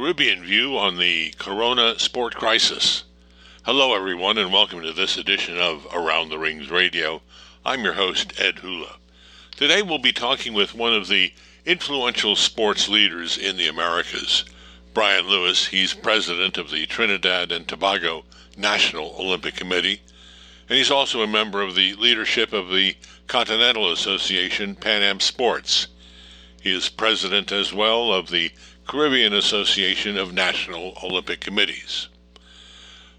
Caribbean view on the Corona sport crisis. Hello, everyone, and welcome to this edition of Around the Rings Radio. I'm your host, Ed Hula. Today we'll be talking with one of the influential sports leaders in the Americas, Brian Lewis. He's president of the Trinidad and Tobago National Olympic Committee, and he's also a member of the leadership of the Continental Association, Pan Am Sports. He is president as well of the Caribbean Association of National Olympic Committees.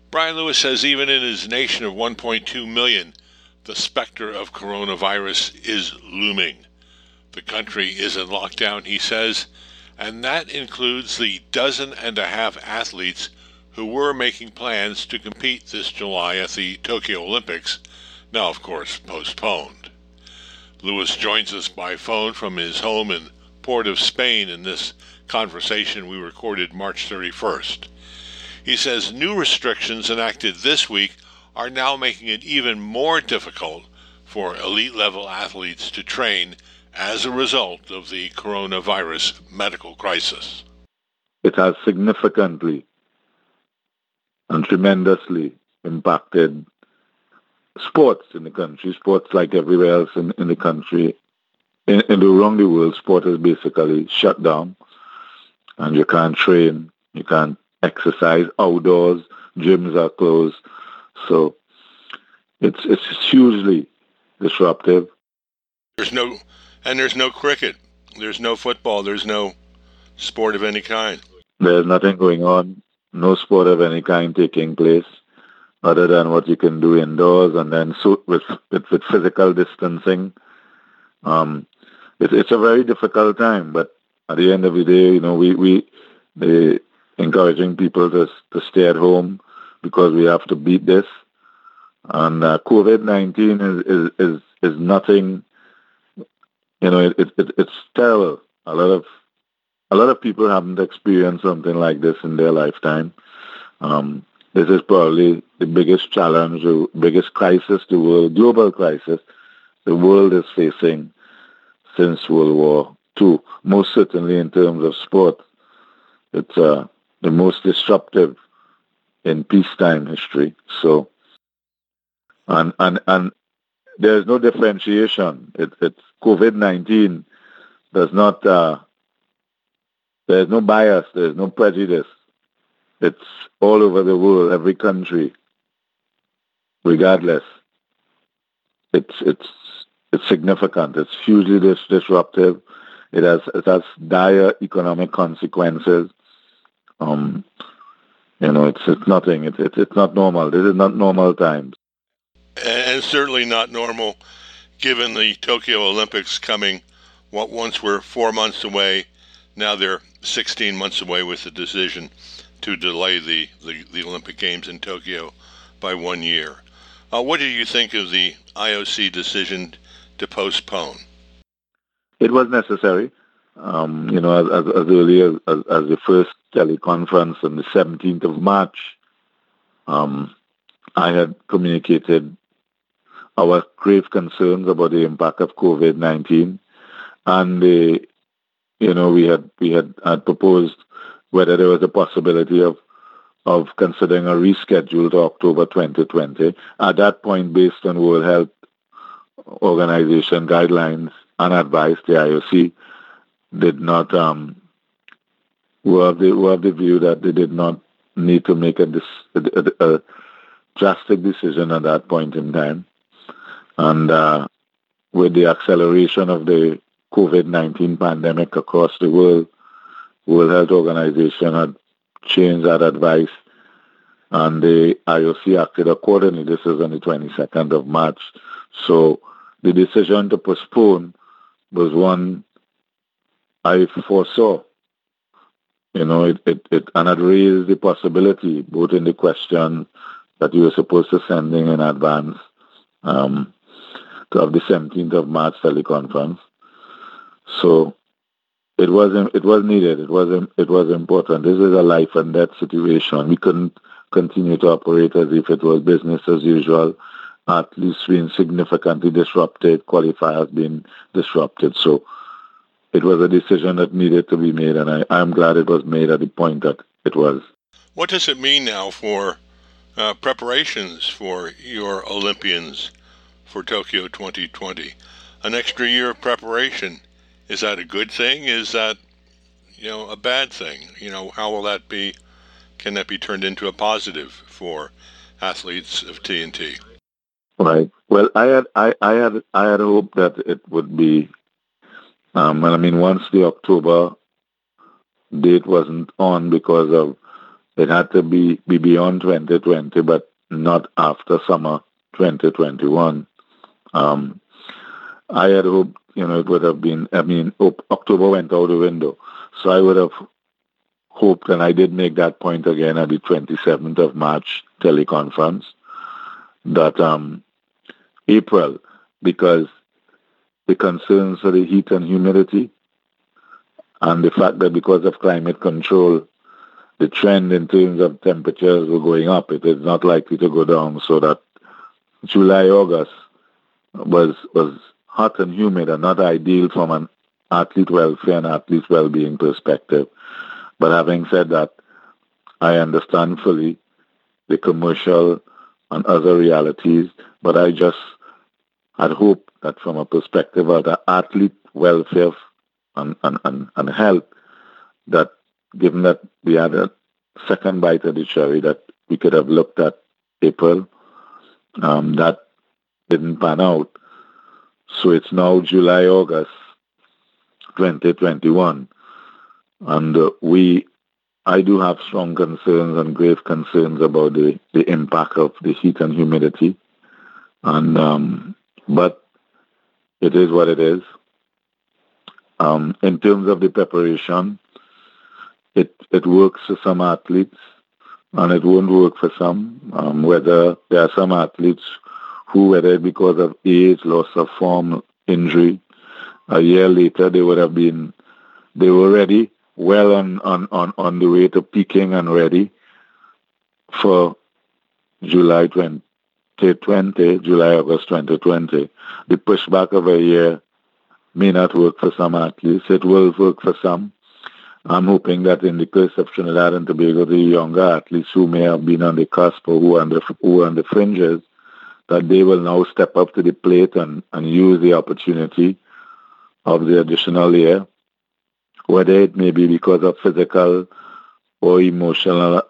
Brian Lewis says even in his nation of 1.2 million, the specter of coronavirus is looming. The country is in lockdown, he says, and that includes the 12 athletes who were making plans to compete this July at the Tokyo Olympics, now of course postponed. Lewis joins us by phone from his home in Port of Spain in this conversation we recorded March 31st. He says new restrictions enacted this week are now making it even more difficult for elite-level athletes to train as a result of the coronavirus medical crisis. It has significantly and tremendously impacted sports in the country, sports like everywhere else in the country. Around the world, sport is basically shut down, and you can't train, you can't exercise outdoors, gyms are closed. So it's hugely disruptive. There's no cricket, there's no football, there's no sport of any kind. There's nothing going on, no sport of any kind taking place, other than what you can do indoors, and then so with physical distancing. It's a very difficult time, but at the end of the day, you know, we encouraging people to stay at home because we have to beat this. And COVID-19 is nothing. You know, it's terrible. A lot of people haven't experienced something like this in their lifetime. This is probably the biggest challenge, the biggest crisis, the global crisis the world is facing since World War II, most certainly in terms of sport. It's the most disruptive in peacetime history. So, and there's no differentiation. It's COVID-19 does not, there's no bias, there's no prejudice. It's all over the world, every country, regardless. It's significant. It's hugely disruptive. It has dire economic consequences. You know, it's nothing. It's not normal. This is not normal times. And certainly not normal, given the Tokyo Olympics coming, what once were 4 months away, now they're 16 months away with the decision to delay the Olympic Games in Tokyo by 1 year. What do you think of the IOC decision to postpone? It was necessary. You know, as early as the first teleconference on the 17th of March, I had communicated our grave concerns about the impact of COVID-19, and we had proposed whether there was a possibility of considering a reschedule to October 2020. At that point, based on World Health Organization guidelines and advice, the IOC did not were of the view that they did not need to make a drastic decision at that point in time. And with the acceleration of the COVID-19 pandemic across the world, World Health Organization had changed that advice, and the IOC acted accordingly. This is on the 22nd of March. So the decision to postpone was one I foresaw. You know, it had raised the possibility, both in the question that you were supposed to send in advance of the 17th of March teleconference. So It was needed. It was important. This is a life and death situation. We couldn't continue to operate as if it was business as usual. Athletes being significantly disrupted, qualifiers being disrupted. So it was a decision that needed to be made, and I'm glad it was made at the point that it was. What does it mean now for preparations for your Olympians for Tokyo 2020? An extra year of preparation, is that a good thing? Is that, a bad thing? How will that be? Can that be turned into a positive for athletes of TNT? Right. Well, I had hoped that it would be. Once the October date wasn't on because of it had to be beyond 2020, but not after summer 2021. I had hoped, it would have been, October went out the window. So I would have hoped, and I did make that point again at the 27th of March teleconference, that April, because the concerns for the heat and humidity and the fact that because of climate control, the trend in terms of temperatures were going up. It is not likely to go down, so that July, August was hot and humid and not ideal from an athlete welfare and athlete well-being perspective. But having said that, I understand fully the commercial and other realities, but I just had hoped that from a perspective of the athlete welfare and health, that given that we had a second bite of the cherry, that we could have looked at April. That didn't pan out. So it's now July, August 2021. And I do have strong concerns and grave concerns about the impact of the heat and humidity. And but it is what it is. In terms of the preparation, it works for some athletes and it won't work for some. Whether there are some athletes who, whether because of age, loss of form, injury, a year later they were ready, well on the way to peaking and ready for July 2020, July, August 2020. The pushback of a year may not work for some athletes. It will work for some. I'm hoping that in the case of Trinidad and Tobago, the younger athletes who may have been on the cusp or who are on the fringes, that they will now step up to the plate and use the opportunity of the additional year, whether it may be because of physical or emotional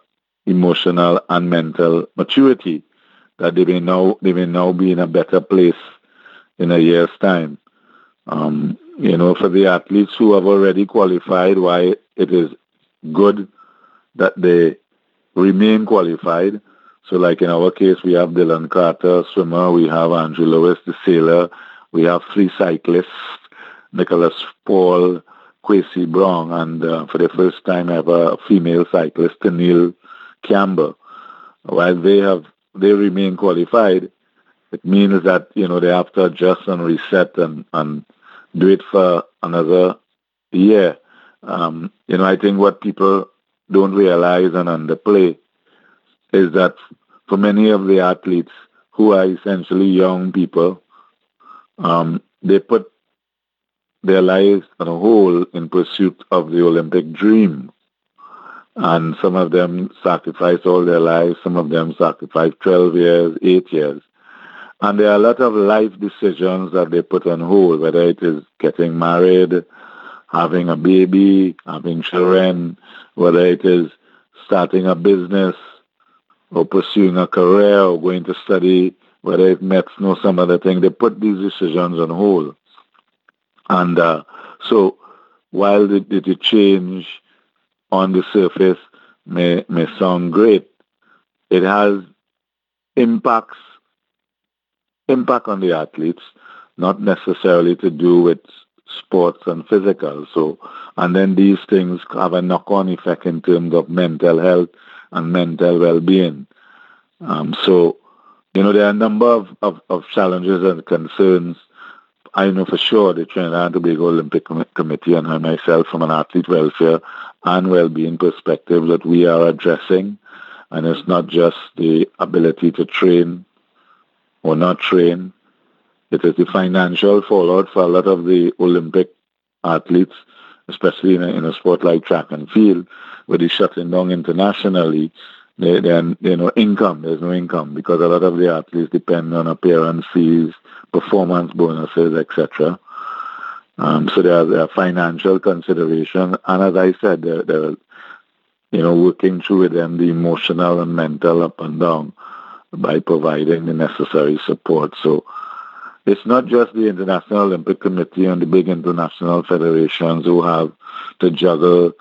and mental maturity, that they may now be in a better place in a year's time. For the athletes who have already qualified, why it is good that they remain qualified. So like in our case, we have Dylan Carter, swimmer, we have Andrew Lewis, the sailor, we have three cyclists, Nicholas Paul, Kwesi Brown, and for the first time ever, a female cyclist, Tennille Campbell. While they remain qualified, it means that, they have to adjust and reset and do it for another year. I think what people don't realize and underplay is that for many of the athletes who are essentially young people, they put their lives on a hold in pursuit of the Olympic dream. And some of them sacrificed all their lives. Some of them sacrificed 12 years, 8 years. And there are a lot of life decisions that they put on hold, whether it is getting married, having a baby, having children, whether it is starting a business or pursuing a career or going to study, whether it's medicine or some other thing. They put these decisions on hold. And so while the change on the surface may sound great, it has impact on the athletes, not necessarily to do with sports and physical. So, and then these things have a knock-on effect in terms of mental health and mental well-being. There are a number of challenges and concerns. I know for sure the Trinidad and Tobago Olympic Committee and I myself, from an athlete welfare and well-being perspective, that we are addressing. And it's not just the ability to train or not train. It is the financial fallout for a lot of the Olympic athletes, especially in a sport like track and field, where they're shutting down internationally, there's no income, because a lot of the athletes depend on appearance fees, performance bonuses, etc. So there are financial considerations, and as I said, they're working through with them the emotional and mental up and down by providing the necessary support. So it's not just the International Olympic Committee and the big international federations who have to juggle,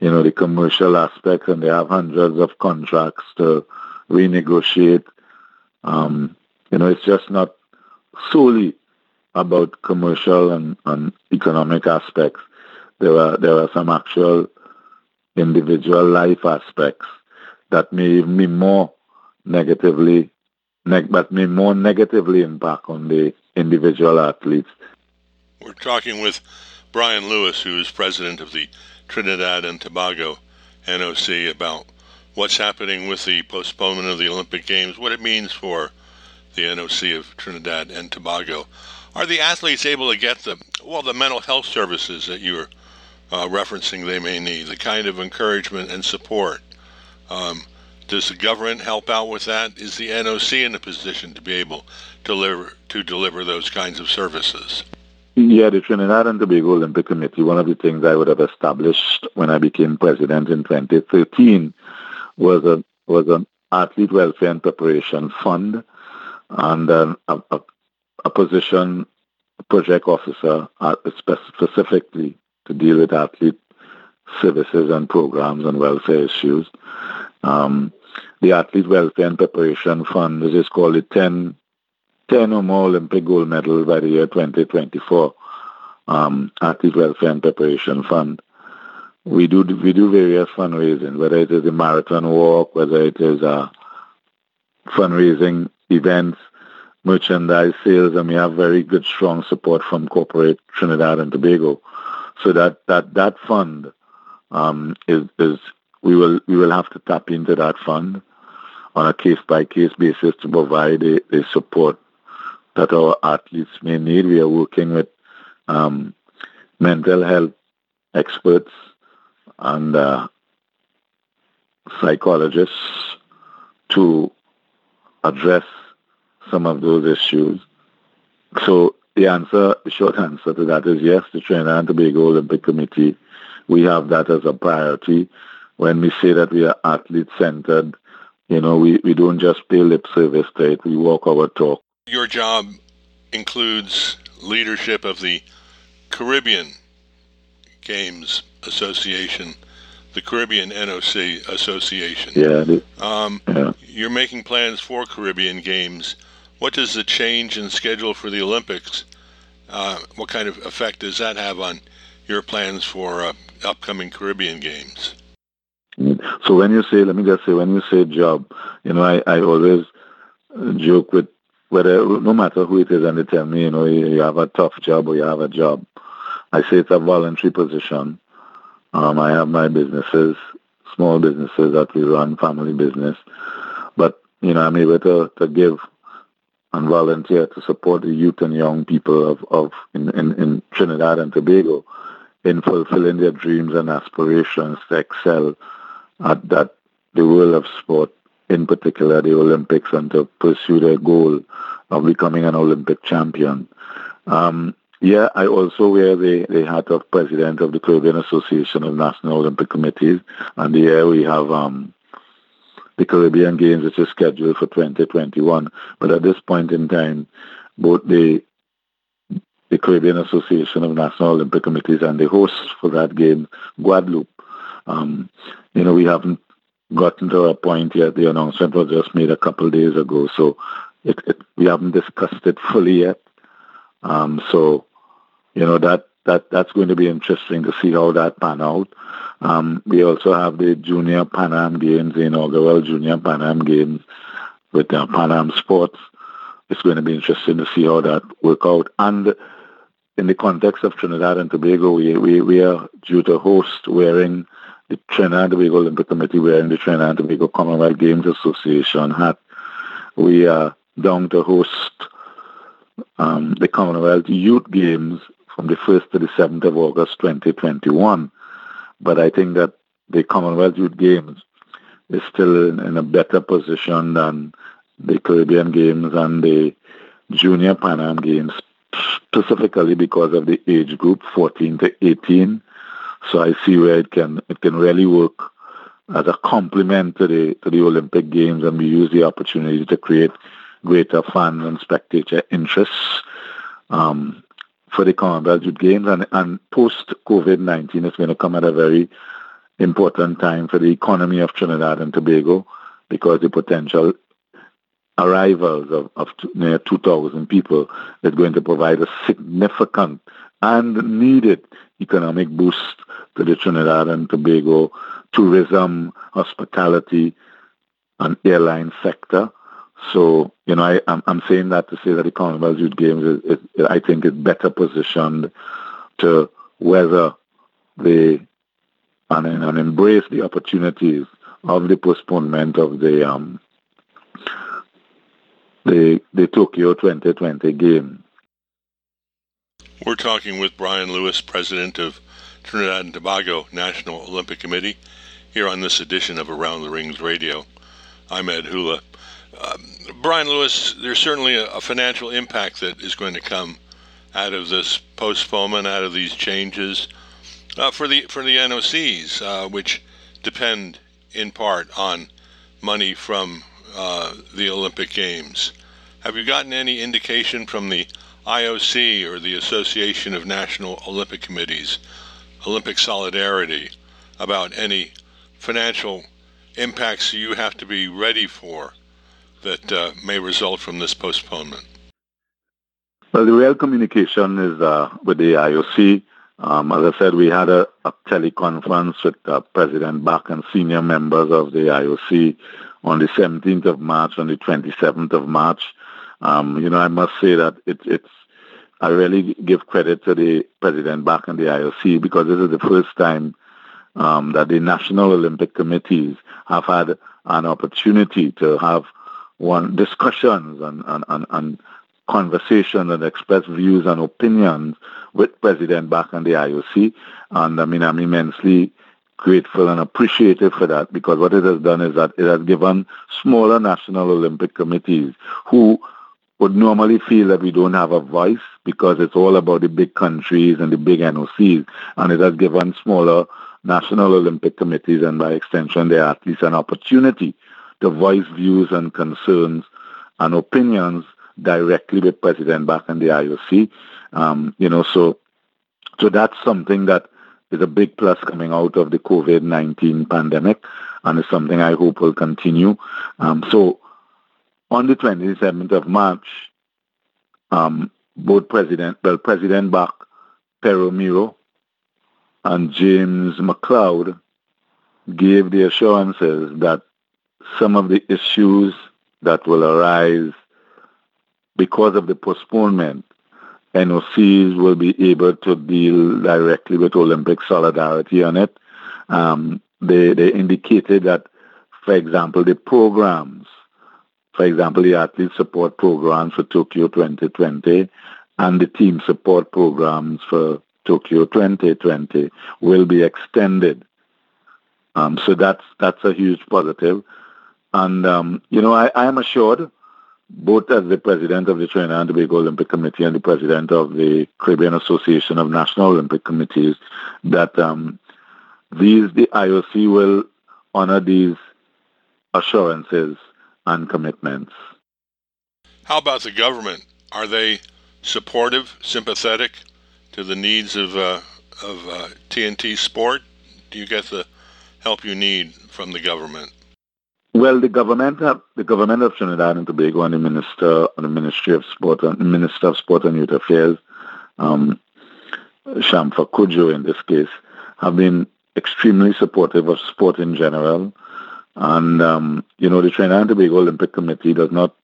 the commercial aspects, and they have hundreds of contracts to renegotiate. It's just not solely about commercial and economic aspects. There are some actual individual life aspects that may be more negatively impact on the individual athletes. We're talking with Brian Lewis, who is president of the Trinidad and Tobago NOC, about what's happening with the postponement of the Olympic Games, what it means for the NOC of Trinidad and Tobago. Are the athletes able to get the mental health services that you're referencing they may need, the kind of encouragement and support? Does the government help out with that? Is the NOC in a position to be able to deliver those kinds of services? Yeah, the Trinidad and Tobago Olympic Committee, one of the things I would have established when I became president in 2013 was an athlete welfare and preparation fund, and a position, project officer, specifically to deal with athlete services and programs and welfare issues. The Athlete Welfare and Preparation Fund, which is called the 10 or more Olympic gold medals by the year 2024, Athlete Welfare and Preparation Fund. We do various fundraising, whether it is a marathon walk, whether it is fundraising events, merchandise sales, and we have very good, strong support from corporate Trinidad and Tobago. So that fund is we will have to tap into that fund on a case-by-case basis to provide the support that our athletes may need. We are working with mental health experts and psychologists to address some of those issues. So the short answer to that is yes, the Trinidad and Tobago Olympic Committee, we have that as a priority. When we say that we are athlete-centered, we don't just pay lip service to it. We walk our talk. Your job includes leadership of the Caribbean Games Association, the Caribbean NOC Association. Yeah. You're making plans for Caribbean Games. What does the change in schedule for the Olympics, what kind of effect does that have on your plans for upcoming Caribbean Games? So when you say job, I always joke with, whether no matter who it is, and they tell me, you have a tough job or you have a job. I say it's a voluntary position. I have my businesses, small businesses that we run, family business. But, I'm able to give and volunteer to support the youth and young people in Trinidad and Tobago in fulfilling their dreams and aspirations to excel at the world of sport, in particular the Olympics, and to pursue their goal of becoming an Olympic champion. I also wear the hat of president of the Caribbean Association of National Olympic Committees, and here we have the Caribbean Games, which is scheduled for 2021. But at this point in time, both the Caribbean Association of National Olympic Committees and the host for that game, Guadeloupe, we haven't gotten to a point yet. The announcement was just made a couple of days ago, so we haven't discussed it fully yet. That's going to be interesting to see how that pan out. We also have the Junior Pan Am Games, the inaugural Junior Pan Am Games with Pan Am Sports. It's going to be interesting to see how that work out. And in the context of Trinidad and Tobago, we are due to host wearing the Trinidad and Tobago Olympic Committee, wearing the Trinidad and Tobago Commonwealth Games Association hat. We are down to host the Commonwealth Youth Games from the 1st to the 7th of August 2021. But I think that the Commonwealth Youth Games is still in a better position than the Caribbean Games and the Junior Pan Am Games, specifically because of the age group 14 to 18. So I see where it can really work as a complement to the Olympic Games, and we use the opportunity to create greater fan and spectator interests for the Commonwealth Youth Games. And post-COVID-19 is going to come at a very important time for the economy of Trinidad and Tobago, because the potential arrivals of near 2,000 people is going to provide a significant and needed economic boost to the Trinidad and Tobago tourism, hospitality, and airline sector. So, I'm saying that to say that the Commonwealth Youth Games, I think, is better positioned to weather and embrace the opportunities of the postponement of the Tokyo 2020 game. We're talking with Brian Lewis, president of Trinidad and Tobago National Olympic Committee, here on this edition of Around the Rings Radio. I'm Ed Hula. Brian Lewis, there's certainly a financial impact that is going to come out of this postponement, out of these changes for the NOCs, which depend in part on money from the Olympic Games. Have you gotten any indication from the IOC or the Association of National Olympic Committees, Olympic Solidarity, about any financial impacts you have to be ready for that may result from this postponement? Well, the real communication is with the IOC. As I said, we had a teleconference with President Bach and senior members of the IOC on the 17th of March, on the 27th of March. I must say that I really give credit to the President Bach and the IOC, because this is the first time that the National Olympic Committees have had an opportunity to have discussions and conversation and express views and opinions with President Bach and the IOC. And I'm immensely grateful and appreciative for that, because what it has done is that it has given smaller National Olympic Committees, who would normally feel that we don't have a voice because it's all about the big countries and the big NOCs, and it has given smaller National Olympic Committees, and by extension their athletes, an opportunity to voice views and concerns and opinions directly with President Bach and the IOC. So that's something that is a big plus coming out of the COVID-19 pandemic, and it's something I hope will continue. So on the 27th of March, President Bach, Peromiro, and James McLeod gave the assurances that some of the issues that will arise because of the postponement, NOCs will be able to deal directly with Olympic Solidarity on it. They indicated that, for example, the athlete support programs for Tokyo 2020 and the team support programs for Tokyo 2020 will be extended. So that's a huge positive. And, I am assured, both as the president of the Trinidad and Tobago Olympic Committee and the president of the Caribbean Association of National Olympic Committees, that the IOC will honor these assurances and commitments. How about the government? Are they supportive, sympathetic to the needs of TNT sport? Do you get the help you need from the government? Well, the government of Trinidad and Tobago and the Ministry of Sport and Minister of Sport and Youth Affairs, Shamfa Kujio in this case, have been extremely supportive of sport in general. And the Trinidad and Tobago Olympic Committee is not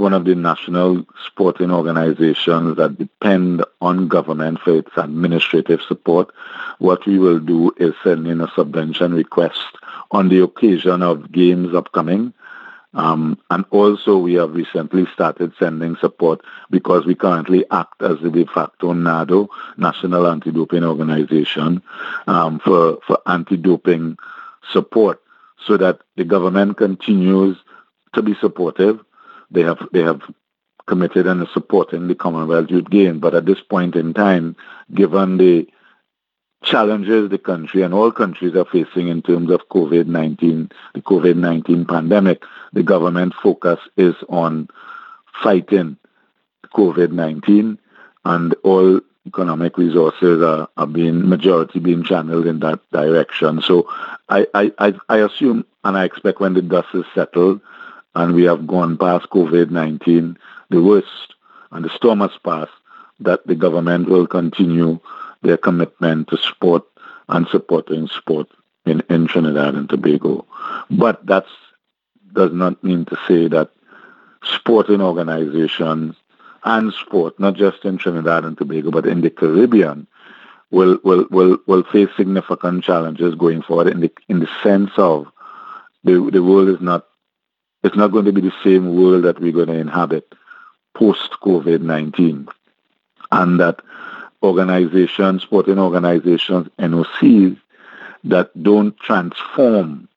one of the national sporting organizations that depend on government for its administrative support. What we will do is send in a subvention request on the occasion of games upcoming, And also we have recently started sending support because we currently act as the de facto NADO, National Anti-Doping Organization, for anti-doping support, so that the government continues to be supportive. They have committed and supporting the Commonwealth Youth Games, but at this point in time, given the challenges the country and all countries are facing in terms of COVID-19, the COVID-19 pandemic, the government focus is on fighting COVID-19, and all economic resources are being channeled in that direction. So I assume and I expect when the dust is settled and we have gone past COVID-19, the worst, and the storm has passed, that the government will continue their commitment to sport and supporting sport in Trinidad and Tobago. But that does not mean to say that sporting organizations and sport, not just in Trinidad and Tobago, but in the Caribbean, will face significant challenges going forward in the sense of the world is not, it's not going to be the same world that we're going to inhabit post-COVID-19. And that organizations, sporting organizations, NOCs, that don't transform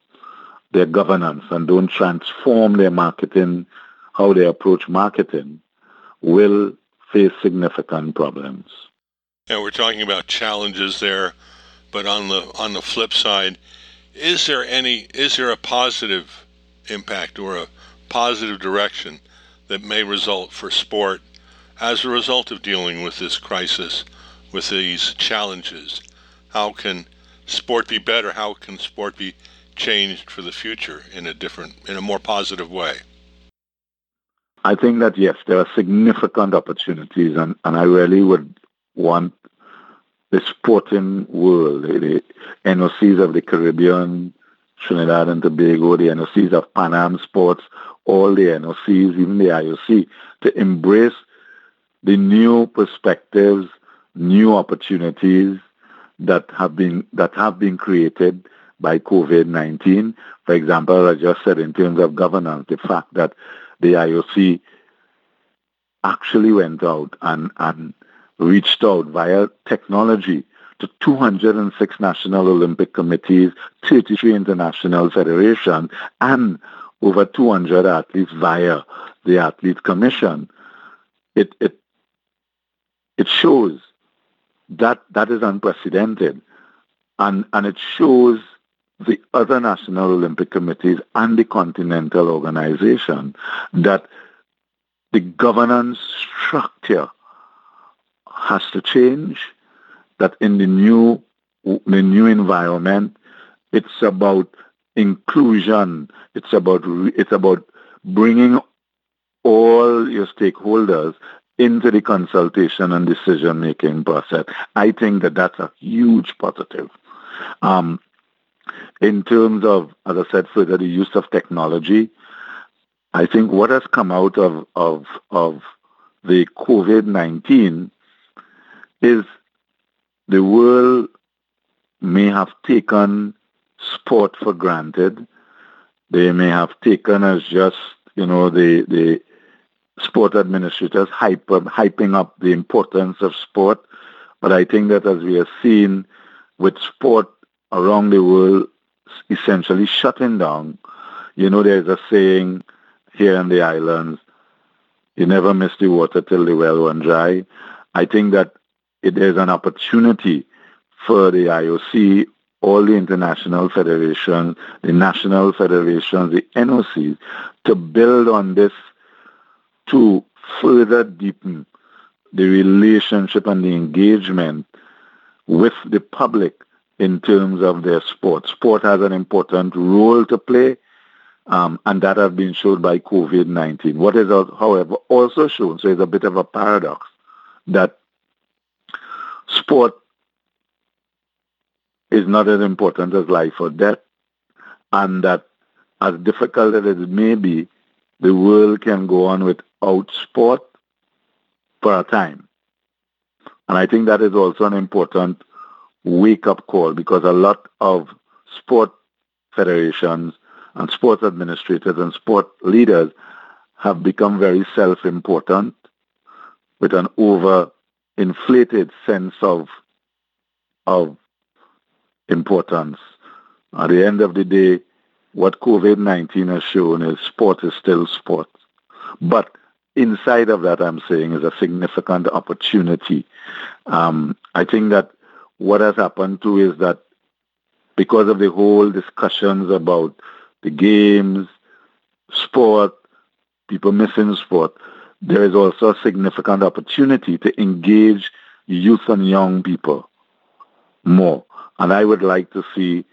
their governance and don't transform their marketing, how they approach marketing, will face significant problems. Yeah, we're talking about challenges there, but on the flip side, is there a positive impact or a positive direction that may result for sport as a result of dealing with this crisis, with these challenges? How can sport be better? How can sport be changed for the future in a more positive way? I think that, yes, there are significant opportunities, and I really would want the sporting world, the NOCs of the Caribbean, Trinidad and Tobago, the NOCs of Pan Am Sports, all the NOCs, even the IOC, to embrace the new perspectives, new opportunities that have been created by COVID-19. For example, I just said in terms of governance, the fact that the IOC actually went out and reached out via technology to 206 National Olympic Committees, 33 international federations, and over 200 athletes via the Athlete Commission. It shows that is unprecedented, and it shows the other National Olympic Committees and the Continental Organization that the governance structure has to change, that in the new environment, it's about inclusion, it's about bringing all your stakeholders into the consultation and decision-making process. I think that that's a huge positive. In terms of, as I said further, the use of technology, I think what has come out of the COVID-19 is the world may have taken sport for granted. They may have taken as just, the sport administrators hyping up the importance of sport. But I think that as we are seeing with sport around the world essentially shutting down, there's a saying here in the islands, you never miss the water till the well run dry. I think that there's an opportunity for the IOC, all the international federations, the national federations, the NOCs, to build on this to further deepen the relationship and the engagement with the public in terms of their sport. Sport has an important role to play, and that has been shown by COVID-19. What is, however, also shown, so it's a bit of a paradox, that sport is not as important as life or death, and that as difficult as it may be, the world can go on without sport for a time. And I think that is also an important wake-up call, because a lot of sport federations and sports administrators and sport leaders have become very self-important with an over-inflated sense of importance. At the end of the day, what COVID-19 has shown is sport is still sport. But inside of that, I'm saying, is a significant opportunity. I think that what has happened too is that because of the whole discussions about the games, sport, people missing sport, there is also a significant opportunity to engage youth and young people more. And I would like to see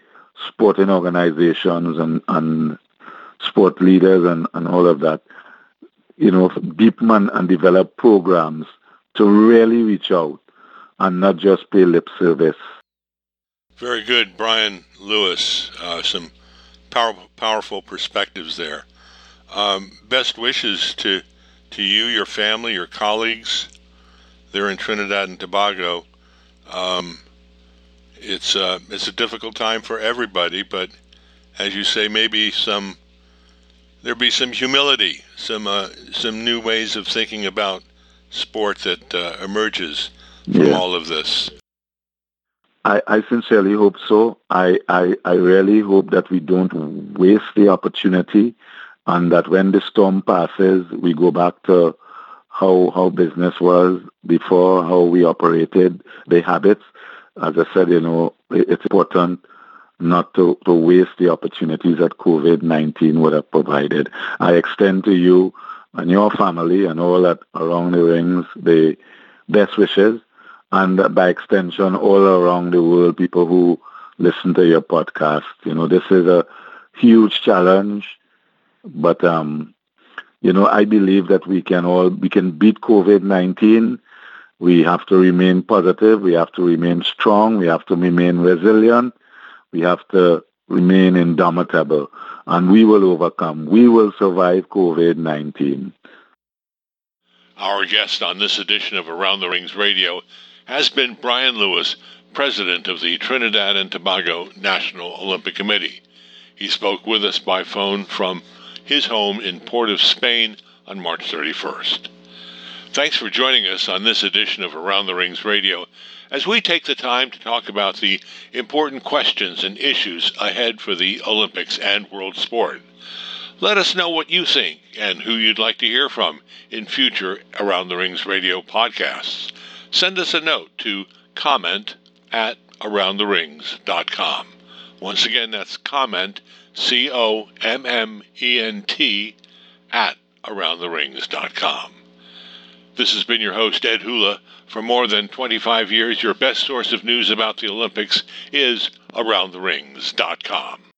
sporting organizations and sport leaders and all of that, you know, deepen and develop programs to really reach out and not just pay lip service. Very good, Brian Lewis. Some powerful perspectives there. Best wishes to you, your family, your colleagues there in Trinidad and Tobago. It's a difficult time for everybody, but as you say, maybe there'll be some humility, some new ways of thinking about sport that emerges from all of this. I sincerely hope so. I really hope that we don't waste the opportunity, and that when the storm passes, we go back to how business was before, how we operated, the habits. As I said, you know, it's important not to waste the opportunities that COVID-19 would have provided. I extend to you and your family and all at Around the Rings the best wishes, and by extension, all around the world, people who listen to your podcast. You know, this is a huge challenge, but, you know, I believe that we can beat COVID-19. We have to remain positive. We have to remain strong. We have to remain resilient. We have to remain indomitable. And we will overcome. We will survive COVID-19. Our guest on this edition of Around the Rings Radio has been Brian Lewis, president of the Trinidad and Tobago National Olympic Committee. He spoke with us by phone from his home in Port of Spain on March 31st. Thanks for joining us on this edition of Around the Rings Radio as we take the time to talk about the important questions and issues ahead for the Olympics and world sport. Let us know what you think and who you'd like to hear from in future Around the Rings Radio podcasts. Send us a note to comment@AroundTheRings.com. Once again, that's comment, COMMENT, @AroundTheRings.com. This has been your host, Ed Hula. For more than 25 years, your best source of news about the Olympics is AroundTheRings.com.